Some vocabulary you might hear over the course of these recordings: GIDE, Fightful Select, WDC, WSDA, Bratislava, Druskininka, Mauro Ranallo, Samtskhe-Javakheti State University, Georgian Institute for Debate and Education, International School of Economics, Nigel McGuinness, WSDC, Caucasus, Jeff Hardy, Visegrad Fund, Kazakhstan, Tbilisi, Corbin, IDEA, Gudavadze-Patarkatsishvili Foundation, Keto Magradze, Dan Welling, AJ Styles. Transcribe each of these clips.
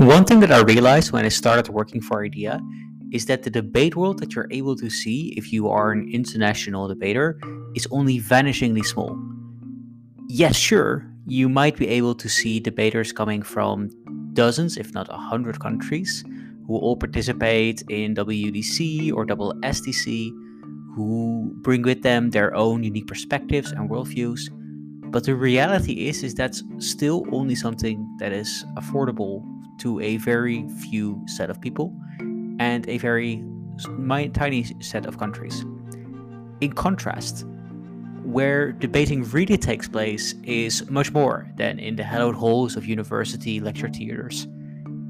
One thing that I realized when I started working for IDEA is that the debate world that you're able to see if you are an international debater is only vanishingly small. Yes, sure, you might be able to see debaters coming from dozens, if not 100 countries, who all participate in WDC or WSDC, who bring with them their own unique perspectives and worldviews. But the reality is that's still only something that is affordable to a very few set of people and a very tiny set of countries. In contrast, where debating really takes place is much more than in the hallowed halls of university lecture theaters.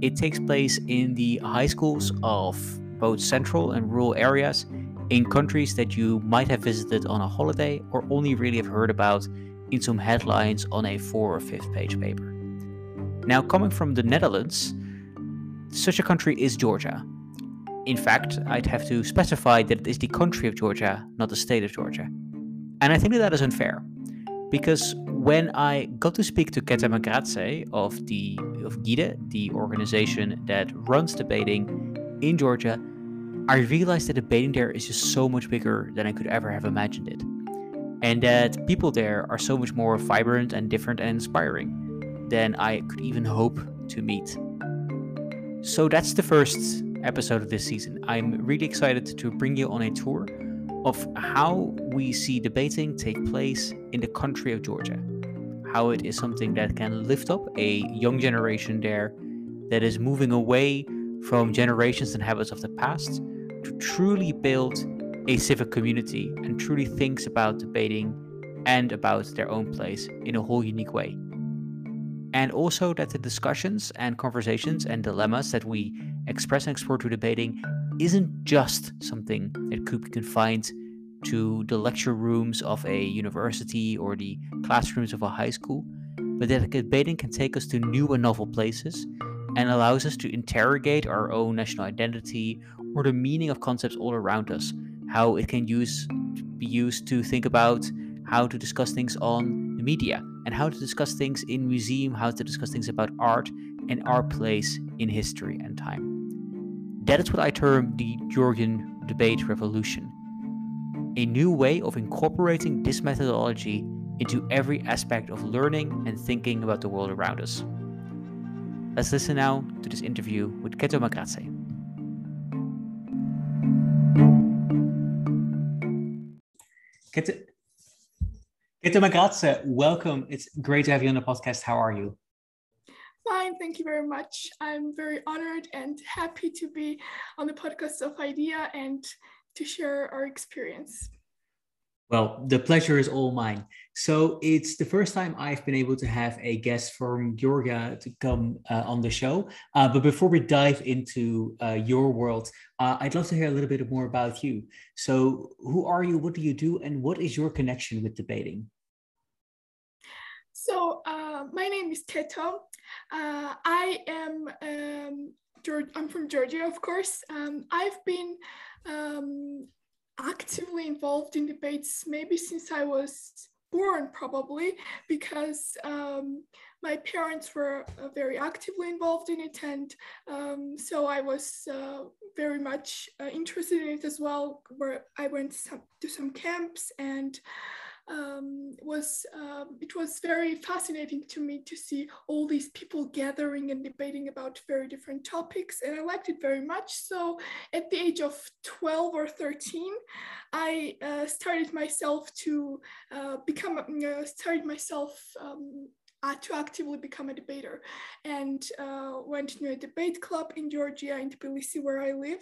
It takes place in the high schools of both central and rural areas in countries that you might have visited on a holiday or only really have heard about in some headlines on a 4 or 5 page paper. Now, coming from the Netherlands, such a country is Georgia. In fact, I'd have to specify that it is the country of Georgia, not the state of Georgia. And I think that is unfair, because when I got to speak to Keto Magradze of GIDE, the organization that runs debating in Georgia, I realized that debating there is just so much bigger than I could ever have imagined it. And that people there are so much more vibrant and different and inspiring than I could even hope to meet. So that's the first episode of this season. I'm really excited to bring you on a tour of how we see debating take place in the country of Georgia, how it is something that can lift up a young generation there that is moving away from generations and habits of the past to truly build a civic community and truly thinks about debating and about their own place in a whole unique way. And also that the discussions and conversations and dilemmas that we express and explore through debating isn't just something that could be confined to the lecture rooms of a university or the classrooms of a high school, but that debating can take us to new and novel places and allows us to interrogate our own national identity or the meaning of concepts all around us, how it can be used to think about how to discuss things on the media and how to discuss things in museum, how to discuss things about art and our place in history and time. That is what I term the Georgian debate revolution, a new way of incorporating this methodology into every aspect of learning and thinking about the world around us. Let's listen now to this interview with Keto Magradze. Keto Magradze, welcome. It's great to have you on the podcast. How are you? Fine, thank you very much. I'm very honored and happy to be on the podcast of IDEA and to share our experience. Well, the pleasure is all mine. So it's the first time I've been able to have a guest from Georgia to come on the show. But before we dive into your world, I'd love to hear a little bit more about you. So who are you? What do you do? And what is your connection with debating? So my name is Keto. I'm from Georgia, of course. I've been actively involved in debates maybe since I was born, probably, because my parents were very actively involved in it, and so I was very much interested in it as well, where I went to some camps, and it was very fascinating to me to see all these people gathering and debating about very different topics, and I liked it very much. So at the age of 12 or 13, I to actively become a debater, and went to a debate club in Georgia, in Tbilisi, where I live,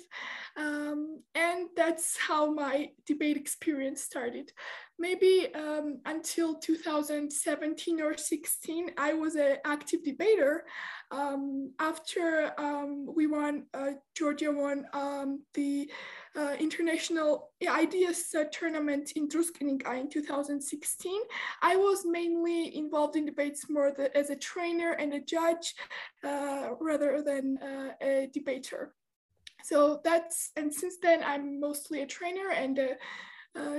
and that's how my debate experience started. Maybe until 2017 or 16, I was an active debater. After Georgia won the International IDEA's tournament in Druskininka in 2016, I was mainly involved in debates more as a trainer and a judge rather than a debater. So that's, and since then I'm mostly a trainer and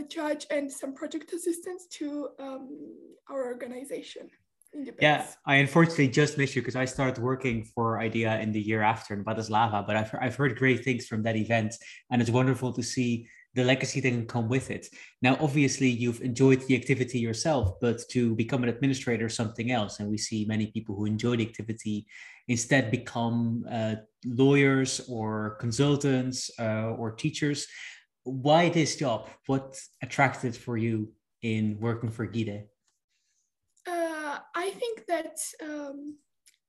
judge and some project assistance to our organization. Yeah, I unfortunately just missed you because I started working for IDEA in the year after in Bratislava, but I've heard great things from that event, and it's wonderful to see the legacy that can come with it. Now, obviously, you've enjoyed the activity yourself, but to become an administrator is something else, and we see many people who enjoy the activity instead become lawyers or consultants or teachers. Why this job? What attracted for you in working for GIDE? I think that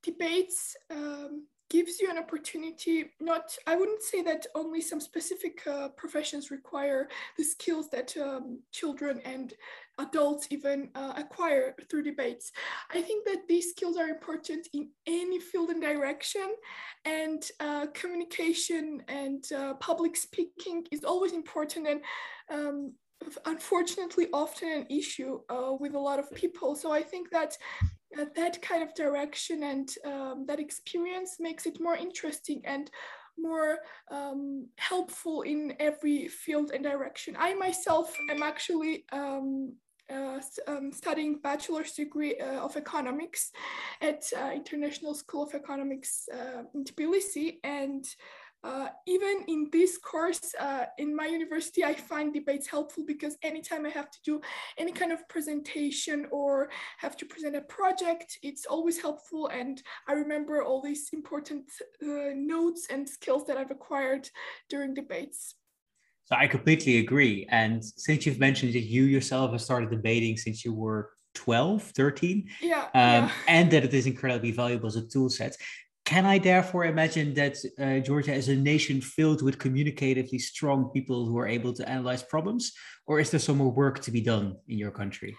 debates gives you an opportunity, I wouldn't say that only some specific professions require the skills that children and adults even acquire through debates. I think that these skills are important in any field and direction, and communication and public speaking is always important, and unfortunately often an issue with a lot of people. So I think that that kind of direction and that experience makes it more interesting and more helpful in every field and direction. I myself am actually studying bachelor's degree of economics at International School of Economics in Tbilisi, and even in this course, in my university, I find debates helpful because anytime I have to do any kind of presentation or have to present a project, it's always helpful. And I remember all these important notes and skills that I've acquired during debates. So I completely agree. And since you've mentioned that you yourself have started debating since you were 12, 13, and that it is incredibly valuable as a tool set. Can I therefore imagine that Georgia is a nation filled with communicatively strong people who are able to analyze problems, or is there some more work to be done in your country?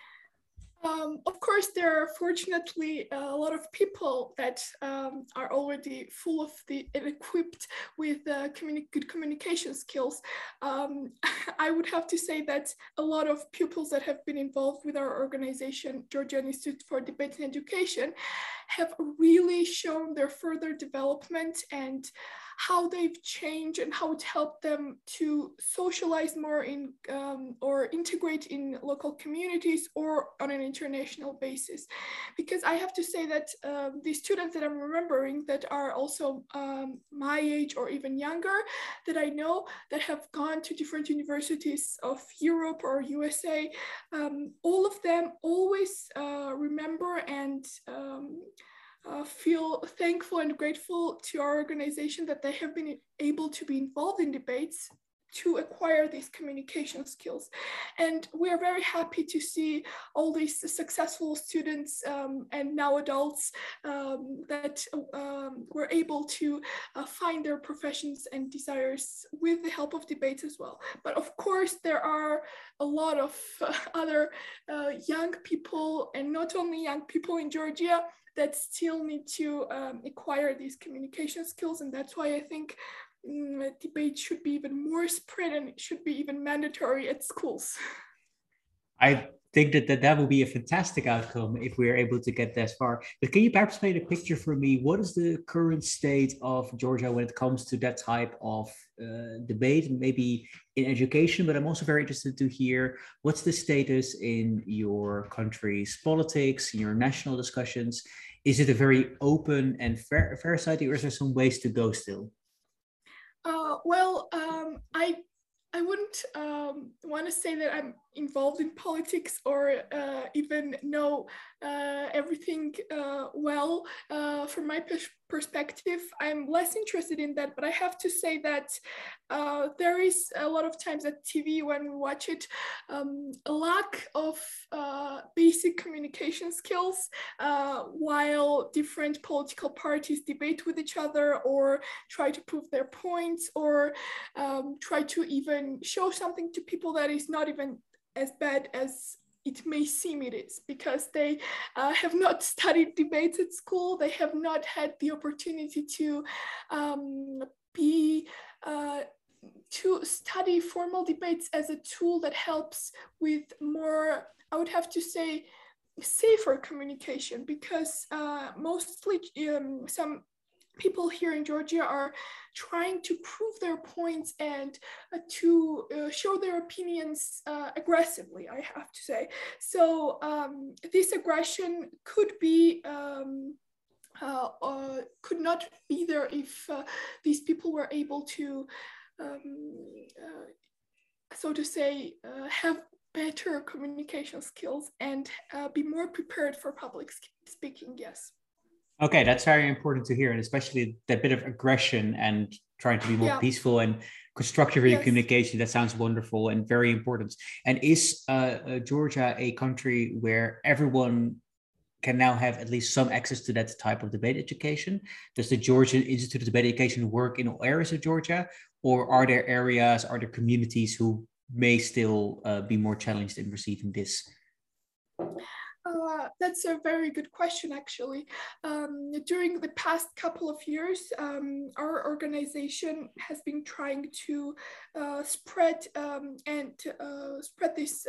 Of course, there are fortunately a lot of people that are already full of and equipped with good communication skills. I would have to say that a lot of pupils that have been involved with our organization, Georgian Institute for Debate and Education, have really shown their further development and how they've changed and how it helped them to socialize more in or integrate in local communities or on an international basis. Because I have to say that the students that I'm remembering that are also my age or even younger that I know that have gone to different universities of Europe or USA, all of them always remember and feel thankful and grateful to our organization that they have been able to be involved in debates to acquire these communication skills. And we are very happy to see all these successful students and now adults that were able to find their professions and desires with the help of debates as well. But of course, there are a lot of other young people, and not only young people in Georgia, that still need to acquire these communication skills. And that's why I think debate should be even more spread, and it should be even mandatory at schools. I think that would be a fantastic outcome if we are able to get this far. But can you perhaps paint a picture for me? What is the current state of Georgia when it comes to that type of debate, maybe in education? But I'm also very interested to hear what's the status in your country's politics, in your national discussions? Is it a very open and fair society, or is there some ways to go still? I wouldn't want to say that I'm involved in politics or even know everything well. From my perspective, I'm less interested in that, but I have to say that there is a lot of times at TV when we watch it, a lack of basic communication skills while different political parties debate with each other or try to prove their points or try to even show something to people that is not even as bad as it may seem it is, because they have not studied debates at school. They have not had the opportunity to to study formal debates as a tool that helps with more, I would have to say, safer communication, because mostly some people here in Georgia are trying to prove their points and to show their opinions aggressively, I have to say. So this aggression could not be there if these people were able to, so to say, have better communication skills and be more prepared for public speaking, yes. Okay, that's very important to hear, and especially that bit of aggression and trying to be more peaceful and constructive in your communication. That sounds wonderful and very important. And is Georgia a country where everyone can now have at least some access to that type of debate education? Does the Georgian Institute of Debate Education work in all areas of Georgia, or are there areas, are there communities who may still be more challenged in receiving this? That's a very good question, actually. During the past couple of years, our organization has been trying to spread spread this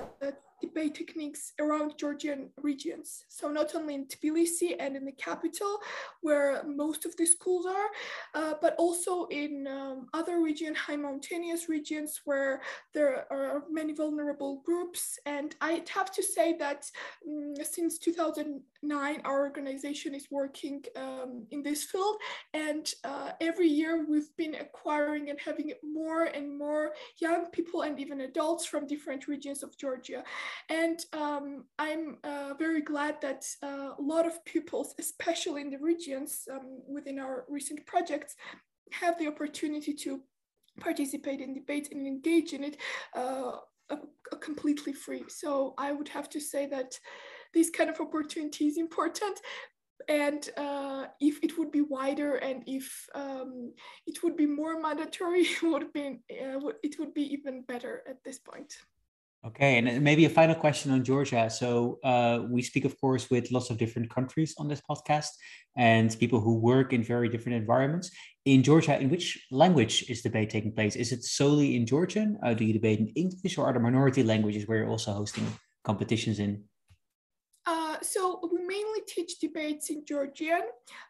debate techniques around Georgian regions. So not only in Tbilisi and in the capital, where most of the schools are, but also in other regions, high mountainous regions, where there are many vulnerable groups. And I have to say that since 2009, our organization is working in this field. And every year we've been acquiring and having more and more young people and even adults from different regions of Georgia. And I'm very glad that a lot of pupils, especially in the regions within our recent projects, have the opportunity to participate in debate and engage in it completely free. So I would have to say that this kind of opportunity is important. And if it would be wider and if it would be more mandatory, it would be even better at this point. Okay, and maybe a final question on Georgia. So we speak, of course, with lots of different countries on this podcast and people who work in very different environments. In Georgia, in which language is debate taking place? Is it solely in Georgian? Do you debate in English, or are there minority languages where you're also hosting competitions in? So we mainly teach debates in Georgian,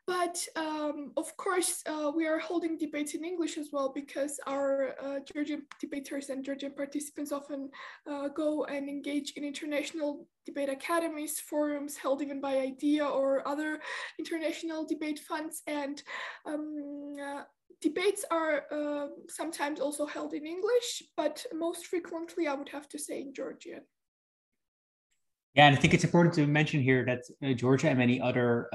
but of course we are holding debates in English as well, because our Georgian debaters and Georgian participants often go and engage in international debate academies, forums held even by IDEA or other international debate funds, and debates are sometimes also held in English, but most frequently I would have to say in Georgian. Yeah, and I think it's important to mention here that Georgia and many other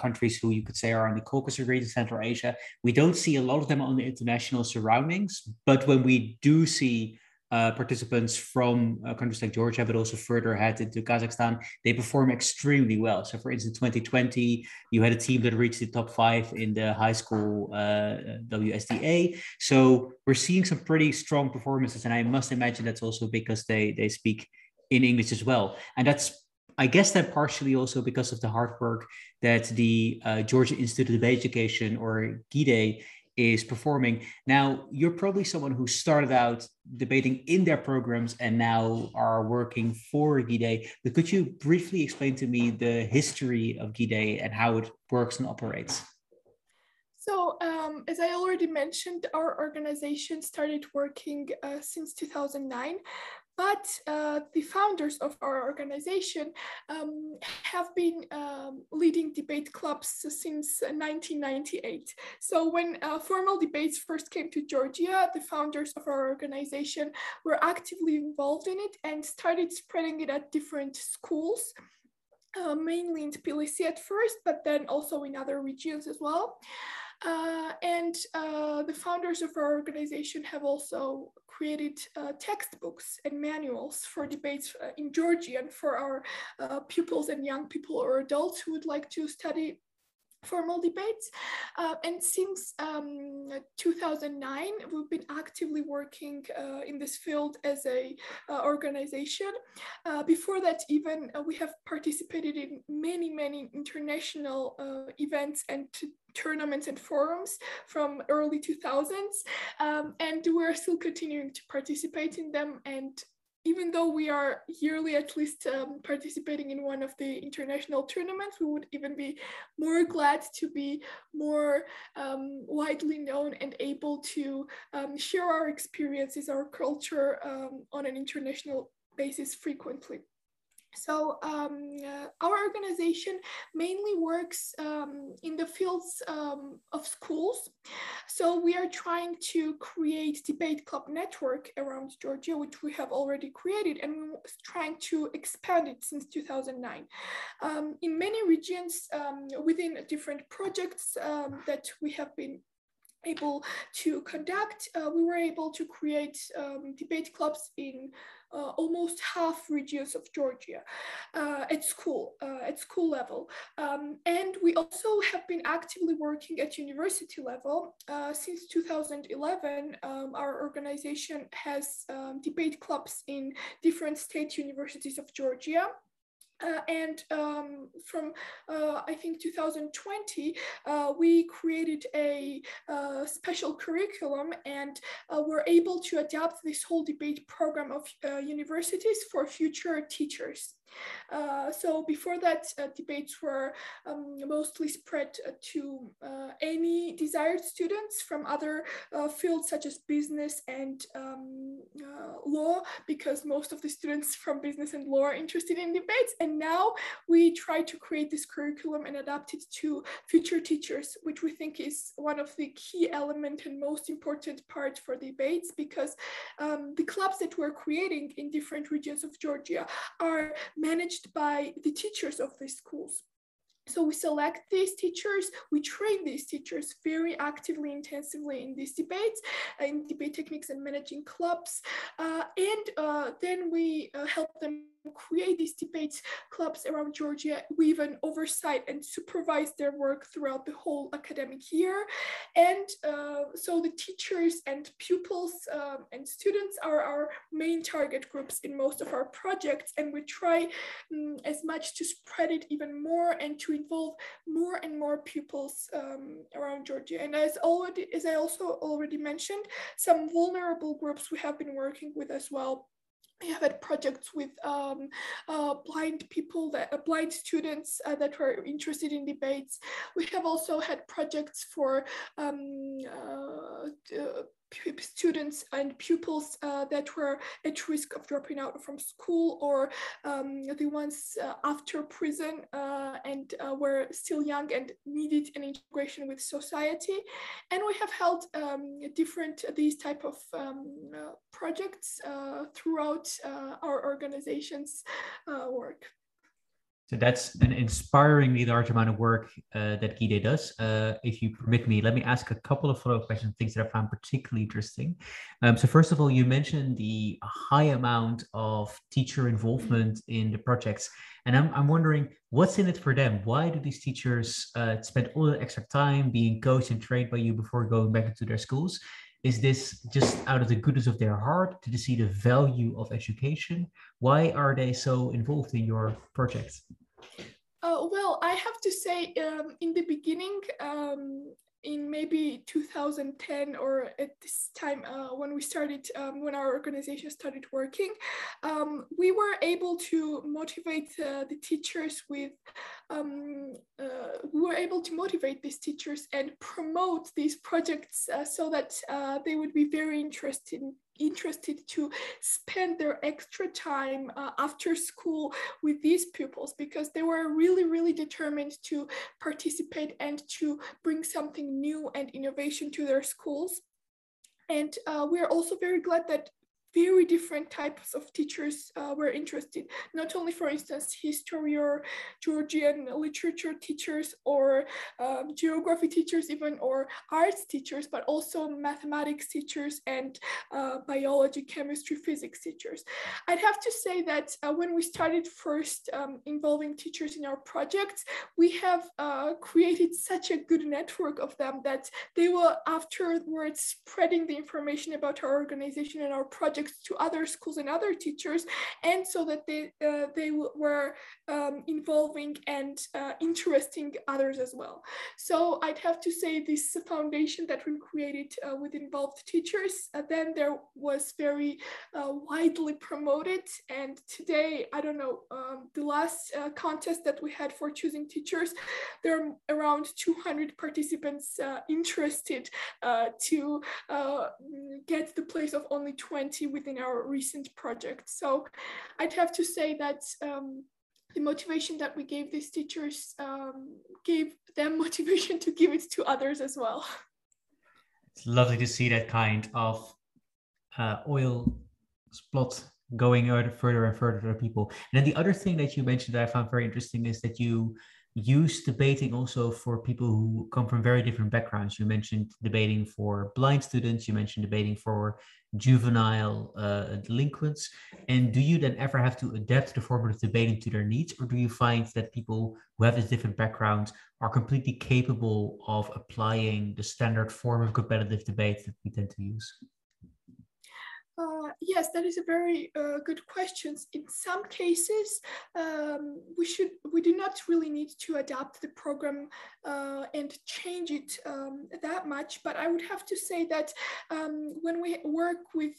countries who you could say are in the Caucasus region, Central Asia, we don't see a lot of them on the international surroundings. But when we do see participants from countries like Georgia, but also further ahead into Kazakhstan, they perform extremely well. So, for instance, 2020, you had a team that reached the top 5 in the high school WSDA. So we're seeing some pretty strong performances. And I must imagine that's also because they speak in English as well. And that's, I guess that partially also because of the hard work that the Georgian Institute of Debate Education, or GIDE, is performing. Now, you're probably someone who started out debating in their programs and now are working for GIDE, but could you briefly explain to me the history of GIDE and how it works and operates? So, as I already mentioned, our organization started working since 2009. But the founders of our organization have been leading debate clubs since 1998. So when formal debates first came to Georgia, the founders of our organization were actively involved in it and started spreading it at different schools. Mainly in Tbilisi at first, but then also in other regions as well. And the founders of our organization have also created textbooks and manuals for debates in Georgian for our pupils and young people or adults who would like to study formal debates. And since 2009, we've been actively working in this field as a organization. Before that, even we have participated in many, many international events and tournaments and forums from early 2000s. And we're still continuing to participate in them and even though we are yearly at least participating in one of the international tournaments, we would even be more glad to be more widely known and able to share our experiences, our culture on an international basis frequently. So our organization mainly works in the fields of schools. So we are trying to create debate club network around Georgia, which we have already created, and we're trying to expand it since 2009. In many regions within different projects that we have been able to conduct, we were able to create debate clubs in almost half regions of Georgia at school level. And we also have been actively working at university level. Since 2011, our organization has debate clubs in different state universities of Georgia. And from, I think, 2020, we created a special curriculum, and were able to adapt this whole debate program of universities for future teachers. So before that, debates were mostly spread to any desired students from other fields such as business and law, because most of the students from business and law are interested in debates. And now we try to create this curriculum and adapt it to future teachers, which we think is one of the key elements and most important part for debates, because the clubs that we're creating in different regions of Georgia are managed by the teachers of the schools. So we select these teachers, we train these teachers very actively, intensively in these debates, in debate techniques and managing clubs, and then we help them create these debate clubs around Georgia. We even oversight and supervise their work throughout the whole academic year. And so the teachers and pupils and students are our main target groups in most of our projects. And we try as much to spread it even more and to involve more and more pupils around Georgia. And as I also already mentioned, some vulnerable groups we have been working with as well. We have had projects with blind students that were interested in debates. We have also had projects for students and pupils that were at risk of dropping out from school, or the ones after prison and were still young and needed an integration with society. And we have held different these type of projects throughout our organization's work. So that's an inspiringly large amount of work that GIDE does. If you permit me, let me ask a couple of follow-up questions, things that I found particularly interesting. So first of all, you mentioned the high amount of teacher involvement in the projects. And I'm wondering, what's in it for them? Why do these teachers spend all the extra time being coached and trained by you before going back into their schools? Is this just out of the goodness of their heart? Did they see the value of education? Why are they so involved in your project? Well, I have to say, in the beginning, in maybe 2010 or at this time when we started, when our organization started working, we were able to motivate the teachers with, we were able to motivate these teachers and promote these projects so that they would be very interested to spend their extra time after school with these pupils, because they were really, really determined to participate and to bring something new and innovation to their schools. And we're also very glad that very different types of teachers were interested, not only, for instance, history or Georgian literature teachers, or geography teachers even, or arts teachers, but also mathematics teachers and biology, chemistry, physics teachers. I'd have to say that when we started first involving teachers in our projects, we have created such a good network of them that they were afterwards spreading the information about our organization and our project projects to other schools and other teachers, and so that they were involving and interesting others as well. So I'd have to say this foundation that we created with involved teachers, then there was very widely promoted, and today, I don't know, the last contest that we had for choosing teachers, there are around 200 participants interested to get the place of only 20 within our recent project. So I'd have to say that the motivation that we gave these teachers gave them motivation to give it to others as well. It's lovely to see that kind of oil spot going further and further to people. And then the other thing that you mentioned that I found very interesting is that you use debating also for people who come from very different backgrounds. You mentioned debating for blind students, you mentioned debating for juvenile delinquents. And do you then ever have to adapt the format of debating to their needs, or do you find that people who have these different backgrounds are completely capable of applying the standard form of competitive debate that we tend to use? Yes, that is a very good question. In some cases, we do not really need to adapt the program and change it that much. But I would have to say that when we work with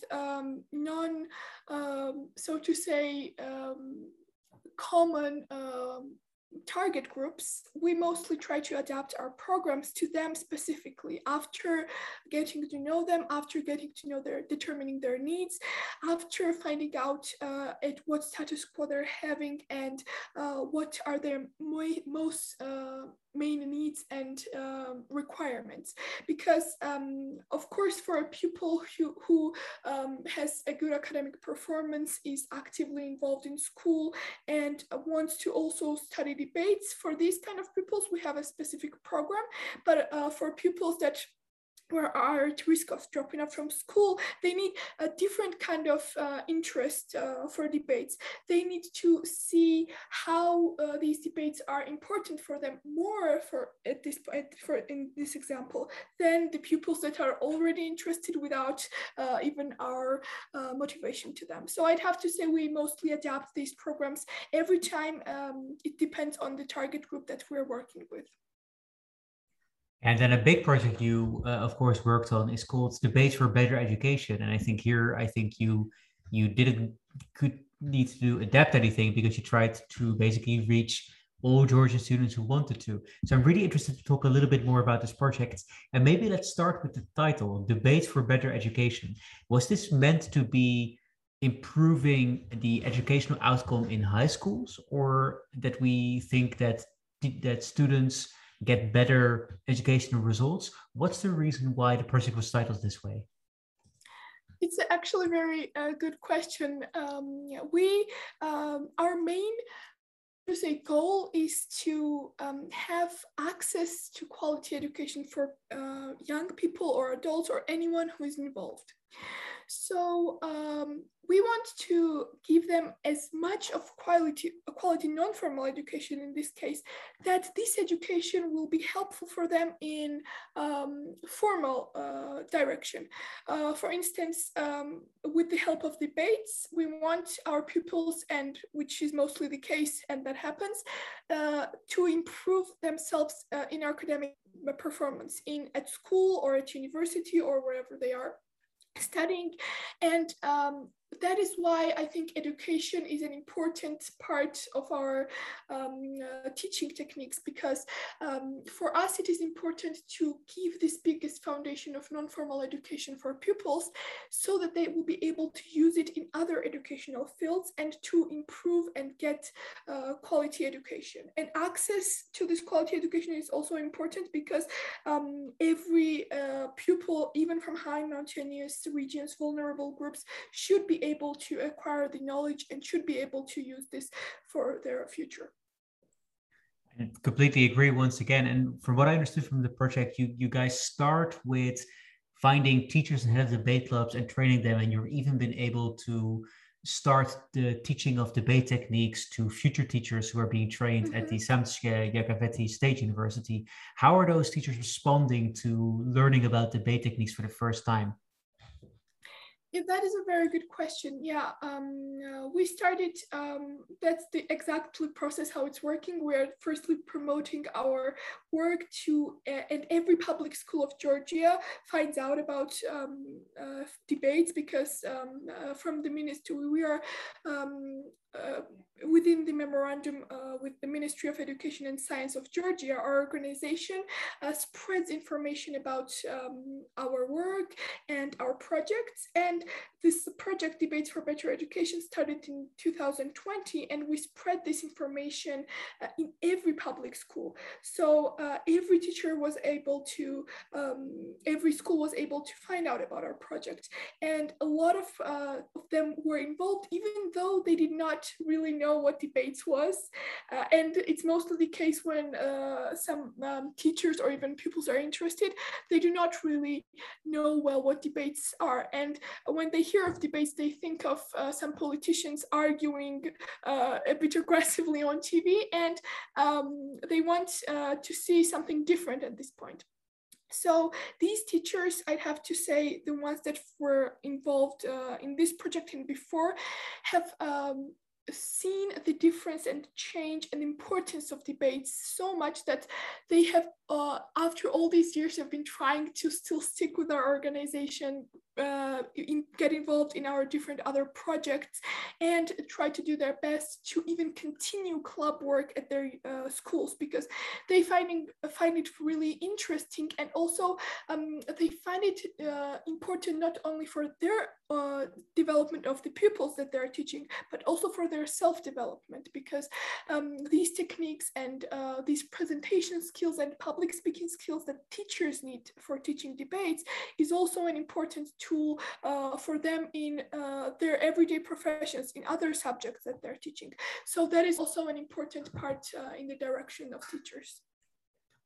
common target groups, we mostly try to adapt our programs to them specifically after getting to know them, after getting to know determining their needs, after finding out at what status quo they're having and what are their most main needs and requirements. Because of course, for a pupil who has a good academic performance, is actively involved in school and wants to also study debates, for these kind of pupils we have a specific program. But for pupils that are at risk of dropping out from school, they need a different kind of interest for debates. They need to see how these debates are important for them more in this example than the pupils that are already interested without even our motivation to them. So I'd have to say we mostly adapt these programs every time. It depends on the target group that we're working with. And then a big project you, of course, worked on is called Debates for Better Education. And I think here, you didn't need to adapt anything because you tried to basically reach all Georgian students who wanted to. So I'm really interested to talk a little bit more about this project. And maybe let's start with the title, Debates for Better Education. Was this meant to be improving the educational outcome in high schools, or that we think that students get better educational results? What's the reason why the project was titled this way? It's actually a very good question. Our main goal is to have access to quality education for young people or adults or anyone who is involved. So we want to give them as much of quality non-formal education in this case, that this education will be helpful for them in formal direction. For instance, with the help of debates, we want our pupils, and which is mostly the case, and that happens, to improve themselves in academic performance at school or at university or wherever they are studying. And that is why I think education is an important part of our teaching techniques, because for us it is important to give this biggest foundation of non-formal education for pupils so that they will be able to use it in other educational fields and to improve and get quality education. And access to this quality education is also important because every pupil, even from high mountainous regions, vulnerable groups, should be able to acquire the knowledge and should be able to use this for their future. I completely agree once again. And from what I understood from the project, you guys start with finding teachers and head of debate clubs and training them, and you've even been able to start the teaching of debate techniques to future teachers who are being trained at the Samtskhe-Javakheti State University. How are those teachers responding to learning about debate techniques for the first time? Yeah, that is a very good question. Yeah, we started, that's the exactly process how it's working. We're firstly promoting our work to, and every public school of Georgia finds out about debates, because from the ministry, we are within the memorandum with the Ministry of Education and Science of Georgia. Our organization spreads information about our work and our projects. And this project, Debates for Better Education, started in 2020, and we spread this information in every public school. So every teacher was able to, every school was able to find out about our project. And a lot of them were involved, even though they did not really know what debates was, and it's mostly the case when some teachers or even pupils are interested, they do not really know well what debates are, and when they hear of debates, they think of some politicians arguing a bit aggressively on TV, and they want to see something different at this point. So these teachers, I'd have to say, the ones that were involved in this project and before, have seen the difference and change and importance of debates so much that they have, after all these years, have been trying to still stick with our organization, get involved in our different other projects, and try to do their best to even continue club work at their schools, because they find it really interesting, and also they find it important not only for their development of the pupils that they're teaching, but also for their self-development, because these techniques and these presentation skills and public speaking skills that teachers need for teaching debates is also an important tool for them in their everyday professions, in other subjects that they're teaching. So that is also an important part in the direction of teachers.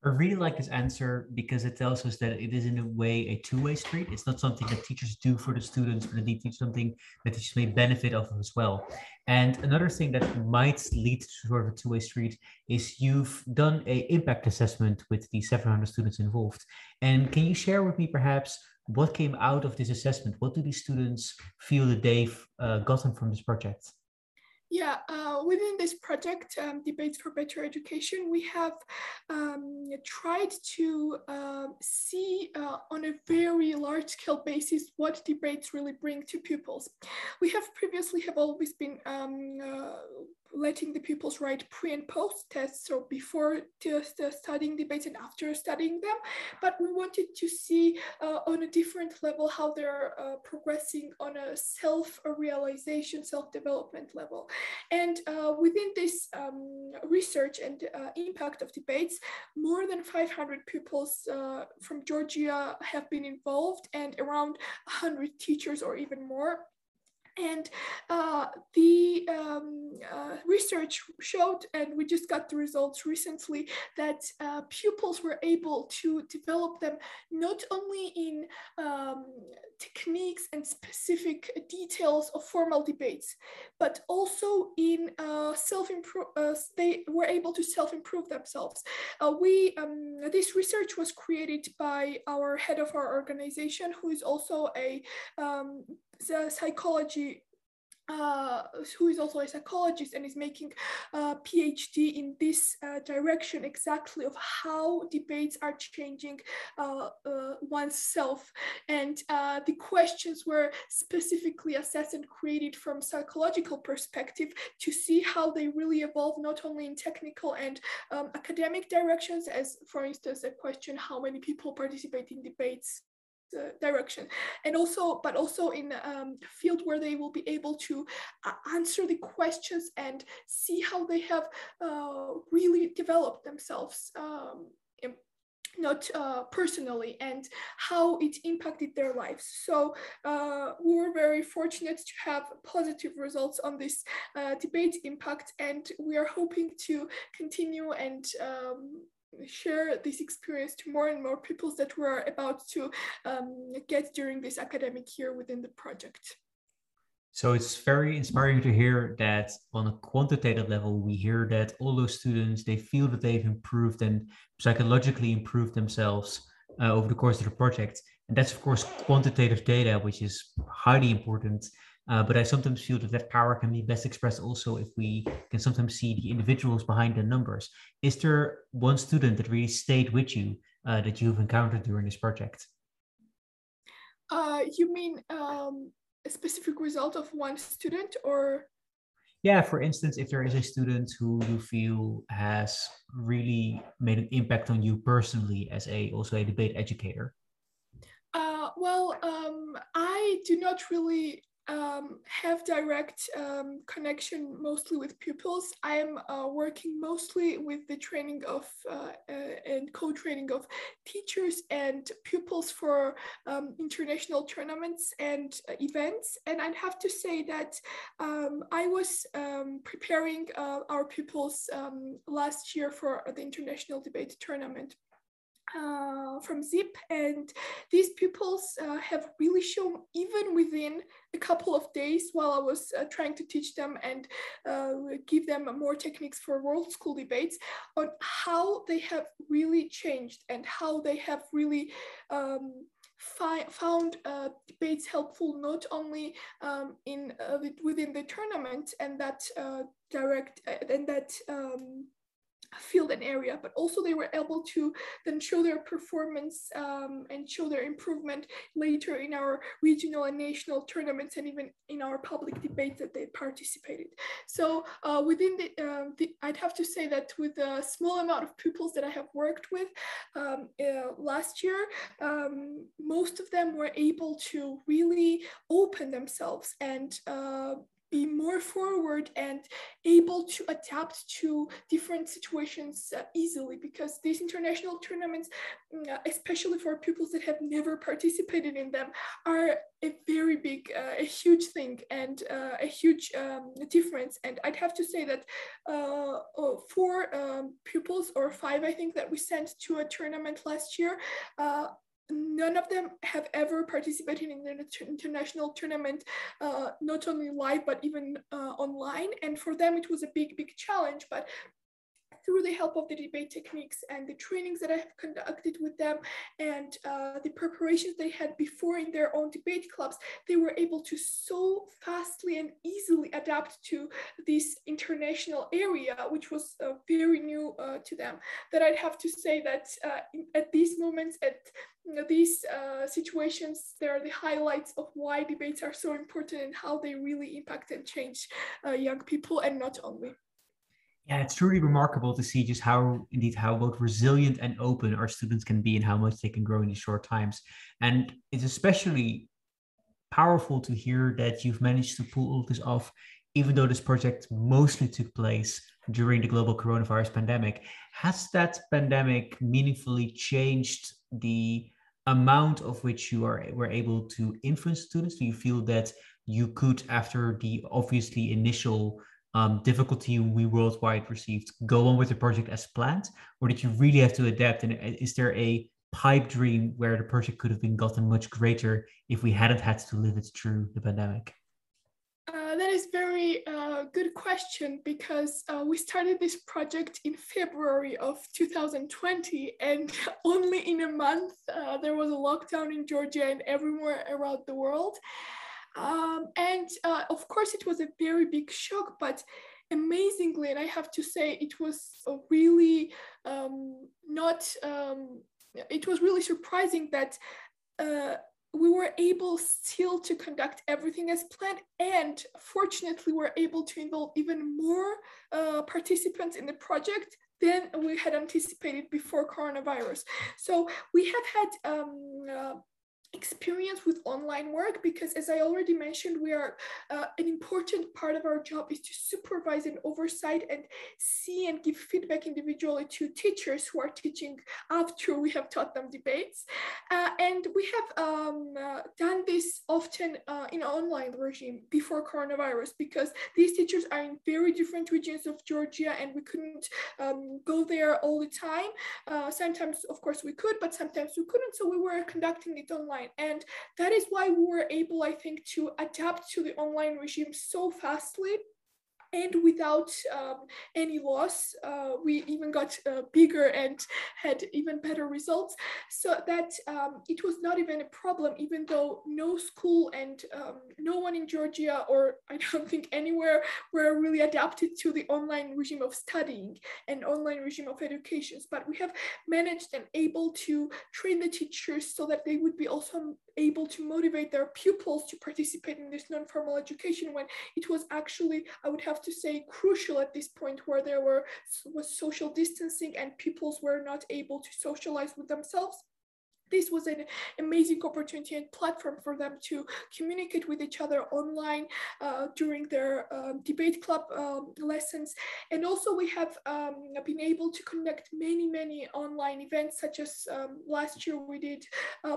I really like this answer, because it tells us that it is in a way a two-way street. It's not something that teachers do for the students, but they teach something that teachers may benefit of as well. And another thing that might lead to sort of a two-way street is you've done an impact assessment with the 700 students involved. And can you share with me perhaps what came out of this assessment? What do these students feel that they've gotten from this project? Yeah, within this project, Debates for Better Education, we have tried to see on a very large scale basis what debates really bring to pupils. We have previously always been letting the pupils write pre and post tests, so before studying debates and after studying them, but we wanted to see on a different level how they're progressing on a self-realization, self-development level. And within this research and impact of debates, more than 500 pupils from Georgia have been involved, and around 100 teachers or even more. And the research showed, and we just got the results recently, that pupils were able to develop them not only in techniques and specific details of formal debates, but also in they were able to self-improve themselves. This research was created by our head of our organization, who is also a psychologist and is making a PhD in this direction, exactly of how debates are changing oneself. And the questions were specifically assessed and created from psychological perspective to see how they really evolve, not only in technical and academic directions, as for instance, a question, how many people participate in debates direction, and also but also in a field where they will be able to answer the questions and see how they have really developed themselves, not personally, and how it impacted their lives. So we were very fortunate to have positive results on this debate impact, and we are hoping to continue and share this experience to more and more pupils that we're about to get during this academic year within the project. So it's very inspiring to hear that on a quantitative level, we hear that all those students, they feel that they've improved and psychologically improved themselves over the course of the project. And that's, of course, quantitative data, which is highly important. But I sometimes feel that that power can be best expressed also if we can sometimes see the individuals behind the numbers. Is there one student that really stayed with you that you've encountered during this project? You mean a specific result of one student, or? Yeah, for instance, if there is a student who you feel has really made an impact on you personally as also a debate educator. I do not really have direct connection mostly with pupils. I am working mostly with the training of and co-training of teachers and pupils for international tournaments and events. And I'd have to say that I was preparing our pupils last year for the international debate tournament from ZIP, and these pupils have really shown, even within a couple of days while I was trying to teach them and give them more techniques for world school debates, on how they have really changed and how they have really found debates helpful, not only within the tournament and that field and area, but also they were able to then show their performance and show their improvement later in our regional and national tournaments, and even in our public debates that they participated. So within I'd have to say that with a small amount of pupils that I have worked with last year, most of them were able to really open themselves and be more forward and able to adapt to different situations easily, because these international tournaments, especially for pupils that have never participated in them, are a very big, a huge thing and a huge difference. And I'd have to say that 4 pupils or 5, I think, that we sent to a tournament last year, none of them have ever participated in an international tournament, not only live, but even online. And for them, it was a big, big challenge. But through the help of the debate techniques and the trainings that I have conducted with them, and the preparations they had before in their own debate clubs, they were able to so fastly and easily adapt to this international area, which was very new to them, that I'd have to say that at these moments, these situations, they are the highlights of why debates are so important and how they really impact and change young people, and not only. Yeah, it's truly remarkable to see just how both resilient and open our students can be, and how much they can grow in these short times. And it's especially powerful to hear that you've managed to pull all this off, even though this project mostly took place during the global coronavirus pandemic. Has that pandemic meaningfully changed the amount of which you were able to influence students? Do you feel that you could, after the obviously initial difficulty we worldwide received, go on with the project as planned, or did you really have to adapt? And is there a pipe dream where the project could have been gotten much greater if we hadn't had to live it through the pandemic? That is very good question, because we started this project in February of 2020, and only in a month there was a lockdown in Georgia and everywhere around the world. Of course, it was a very big shock, but amazingly, and I have to say, it was really it was really surprising that we were able still to conduct everything as planned, and fortunately, we were able to involve even more participants in the project than we had anticipated before coronavirus. So we have had experience with online work, because as I already mentioned, we are an important part of our job is to supervise and oversight and see and give feedback individually to teachers who are teaching after we have taught them debates, and we have done this often in online regime before coronavirus, because these teachers are in very different regions of Georgia and we couldn't go there all the time. Sometimes, of course, we could, but sometimes we couldn't, so we were conducting it online. And that is why we were able, I think, to adapt to the online regime so fastly and without any loss, we even got bigger and had even better results, so that it was not even a problem, even though no school and no one in Georgia, or I don't think anywhere, were really adapted to the online regime of studying and online regime of education. But we have managed and able to train the teachers so that they would be also able to motivate their pupils to participate in this non-formal education, when it was actually, I would have to say, crucial at this point, where there was social distancing and pupils were not able to socialize with themselves. This was an amazing opportunity and platform for them to communicate with each other online during their debate club lessons. And also we have been able to conduct many online events, such as last year we did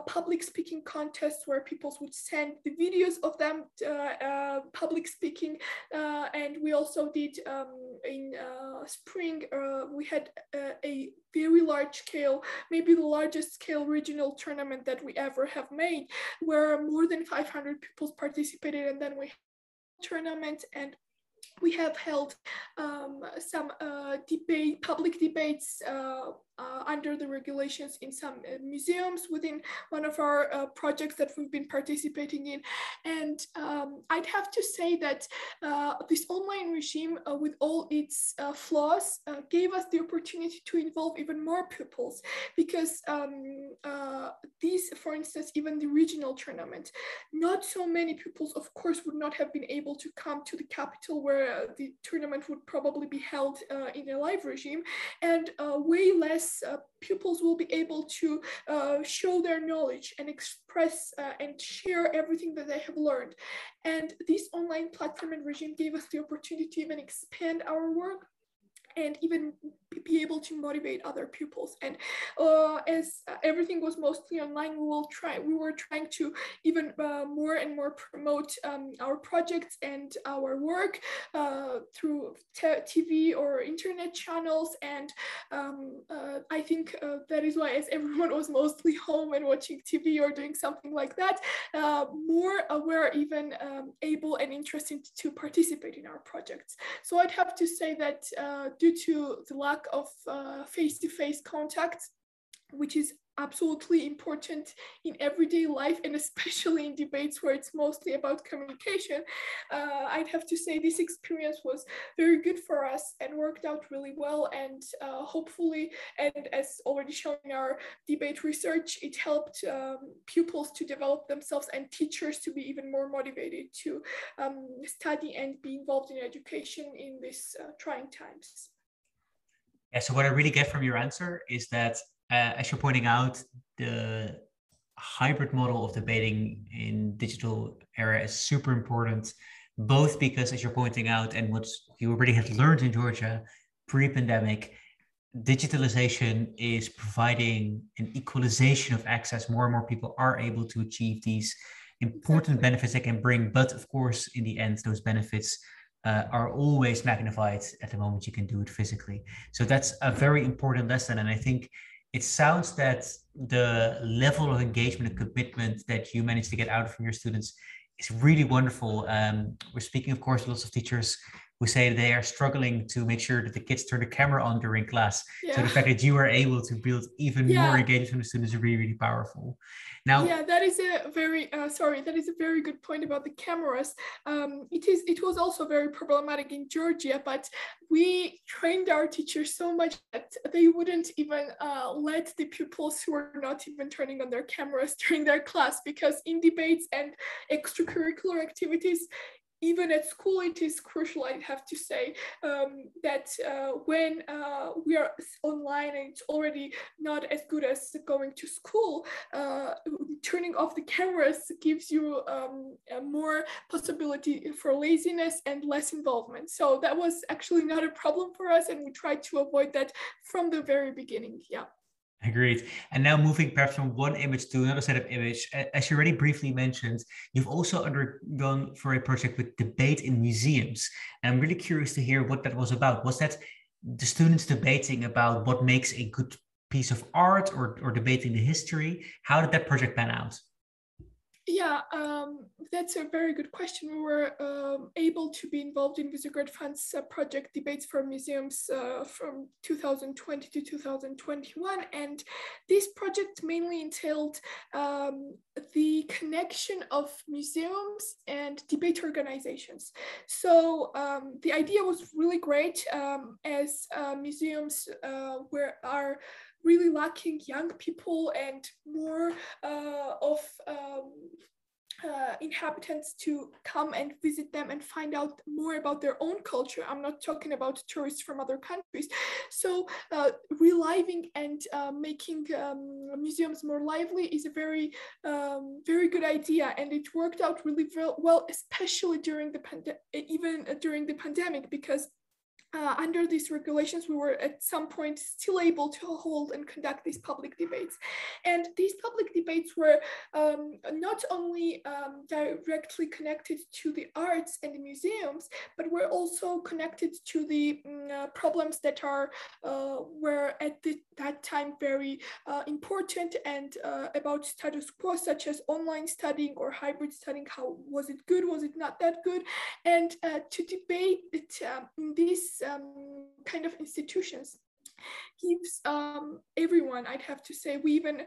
public speaking contests where people would send the videos of them public speaking. And we also did in spring, we had a very large scale, maybe the largest scale regional tournament that we ever have made, where more than 500 people participated, and then we had a tournament, and we have held some public debates under the regulations in some museums within one of our projects that we've been participating in. And I'd have to say that this online regime, with all its flaws, gave us the opportunity to involve even more pupils, because these, for instance, even the regional tournament, not so many pupils, of course, would not have been able to come to the capital, where the tournament would probably be held in a live regime, and way less pupils will be able to show their knowledge and express and share everything that they have learned. And this online platform and regime gave us the opportunity to even expand our work and even be able to motivate other pupils. And as everything was mostly online, we were trying to even more and more promote our projects and our work through TV or internet channels. And I think that is why, as everyone was mostly home and watching TV or doing something like that, more were even able and interested to participate in our projects. So I'd have to say that due to the lack of face-to-face contact, which is absolutely important in everyday life, and especially in debates where it's mostly about communication, I'd have to say this experience was very good for us and worked out really well. And hopefully, and as already shown in our debate research, it helped pupils to develop themselves and teachers to be even more motivated to study and be involved in education in these trying times. Yeah, so what I really get from your answer is that, as you're pointing out, the hybrid model of debating in digital era is super important, both because, as you're pointing out, and what you already had learned in Georgia pre-pandemic, digitalization is providing an equalization of access. More and more people are able to achieve these important benefits they can bring. But of course, in the end, those benefits are always magnified at the moment you can do it physically. So that's a very important lesson. And I think it sounds that the level of engagement and commitment that you managed to get out from your students is really wonderful. We're speaking, of course, lots of teachers who say they are struggling to make sure that the kids turn the camera on during class. Yeah. So the fact that you were able to build even more engagement with students is really, really powerful. Now, yeah, that is a very very good point about the cameras. It was also very problematic in Georgia, but we trained our teachers so much that they wouldn't even let the pupils who were not even turning on their cameras during their class, because in debates and extracurricular activities, even at school, it is crucial, I have to say, that when we are online and it's already not as good as going to school, turning off the cameras gives you more possibility for laziness and less involvement. So that was actually not a problem for us, and we tried to avoid that from the very beginning. Yeah. Agreed. And now moving perhaps from one image to another set of image, as you already briefly mentioned, you've also undergone for a project with debate in museums. And I'm really curious to hear what that was about. Was that the students debating about what makes a good piece of art, or debating the history? How did that project pan out? Yeah, that's a very good question. We were able to be involved in Visegrad Fund's project Debates for Museums from 2020 to 2021. And this project mainly entailed the connection of museums and debate organizations. So the idea was really great as museums are really lacking young people and more of inhabitants to come and visit them and find out more about their own culture. I'm not talking about tourists from other countries. So reliving and making museums more lively is a very, very good idea. And it worked out really well, especially during the pandemic, because under these regulations, we were at some point still able to hold and conduct these public debates. And these public debates were not only directly connected to the arts and the museums, but were also connected to the problems that were at that time very important and about status quo, such as online studying or hybrid studying. How was it good? Was it not that good? And to debate it, these kind of institutions gives everyone, I'd have to say. We even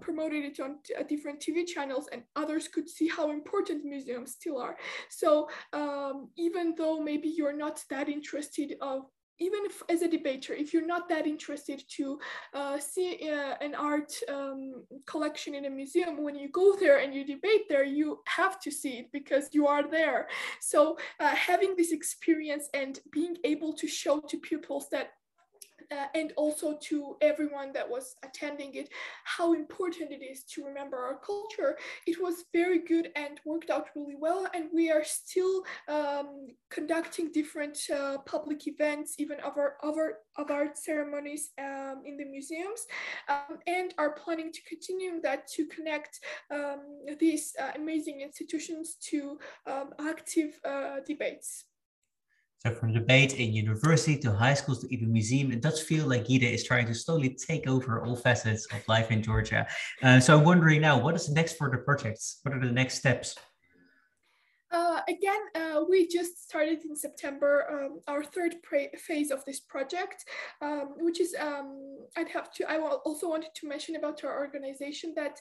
promoted it on different TV channels, and others could see how important museums still are. So even though maybe you're not that interested of, even if, as a debater, if you're not that interested to see an art collection in a museum, when you go there and you debate there, you have to see it because you are there. So having this experience and being able to show to pupils that and also to everyone that was attending it, how important it is to remember our culture. It was very good and worked out really well. And we are still conducting different public events, even of art ceremonies in the museums, and are planning to continue that, to connect these amazing institutions to active debates. So from debate in university to high schools to even museum, it does feel like GIDE is trying to slowly take over all facets of life in Georgia. So I'm wondering now, what is next for the projects? What are the next steps? Again, we just started in September our third phase of this project, which is, I also wanted to mention about our organization that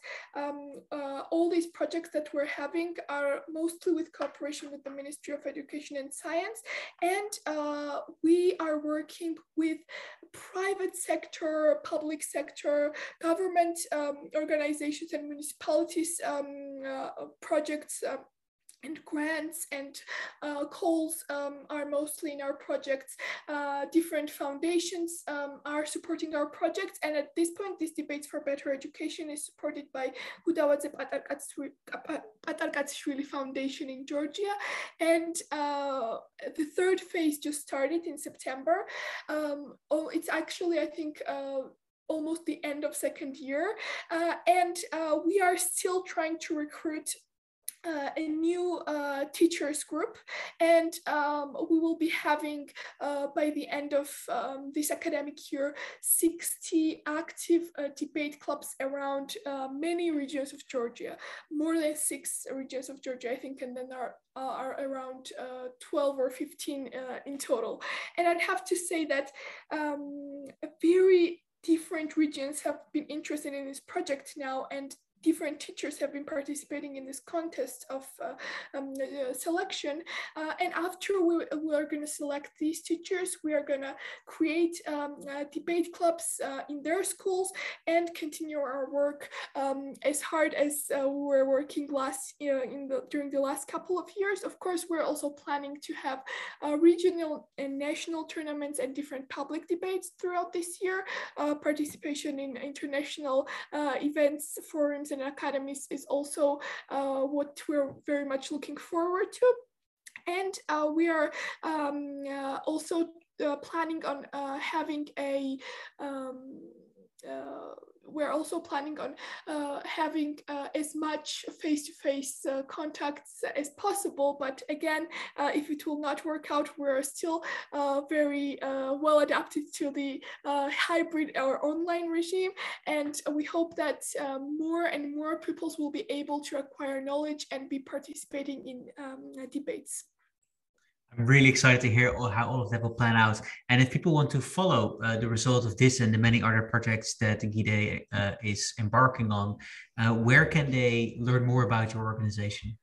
all these projects that we're having are mostly with cooperation with the Ministry of Education and Science, and we are working with private sector, public sector, government organizations and municipalities projects. And grants and calls are mostly in our projects. Different foundations are supporting our projects. And at this point, this Debates for Better Education is supported by Gudavadze-Patarkatsishvili Foundation in Georgia. And the third phase just started in September. It's actually, I think, almost the end of second year. And we are still trying to recruit a new teachers group, and we will be having by the end of this academic year 60 active debate clubs around many regions of Georgia, more than 6 regions of Georgia, I think, and then are around 12 or 15 in total. And I'd have to say that a very different regions have been interested in this project now, and different teachers have been participating in this contest of selection. And after we are going to select these teachers, we are going to create debate clubs in their schools and continue our work as hard as we were working during the last couple of years. Of course, we're also planning to have regional and national tournaments and different public debates throughout this year. Participation in international events, forums, and academies is also what we're very much looking forward to. And we are also planning on having a we're also planning on having as much face-to-face contacts as possible. But again, if it will not work out, we're still very well adapted to the hybrid or online regime. And we hope that more and more pupils will be able to acquire knowledge and be participating in debates. I'm really excited to hear how all of that will plan out. And if people want to follow the result of this and the many other projects that GIDE is embarking on, where can they learn more about your organization?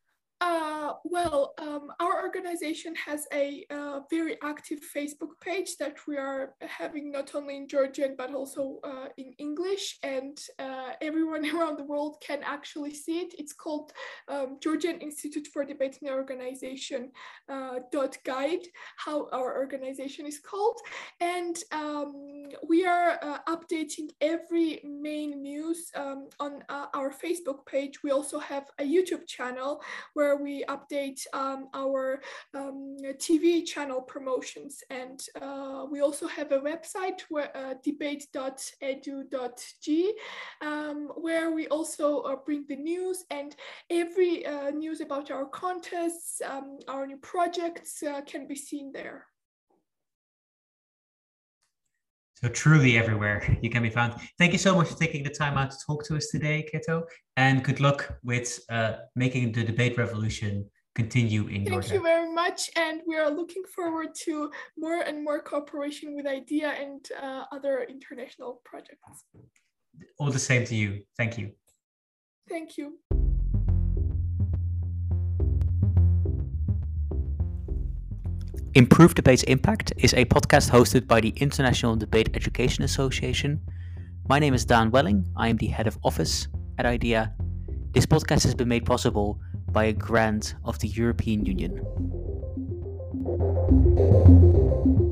Well, our organization has a very active Facebook page that we are having not only in Georgian but also in English, and everyone around the world can actually see it. It's called Georgian Institute for Debate and Organization .guide, how our organization is called. And we are updating every main news on our Facebook page. We also have a YouTube channel where we update our TV channel promotions, and we also have a website where debate.edu.g, where we also bring the news and every news about our contests, our new projects can be seen there. So truly everywhere you can be found. Thank you so much for taking the time out to talk to us today, Keto, and good luck with making the debate revolution continue in Georgia. Thank you very much, and we are looking forward to more and more cooperation with IDEA and other international projects. All the same to you. Thank you. Thank you. Improve Debate's Impact is a podcast hosted by the International Debate Education Association. My name is Dan Welling. I am the head of office at IDEA. This podcast has been made possible by a grant of the European Union.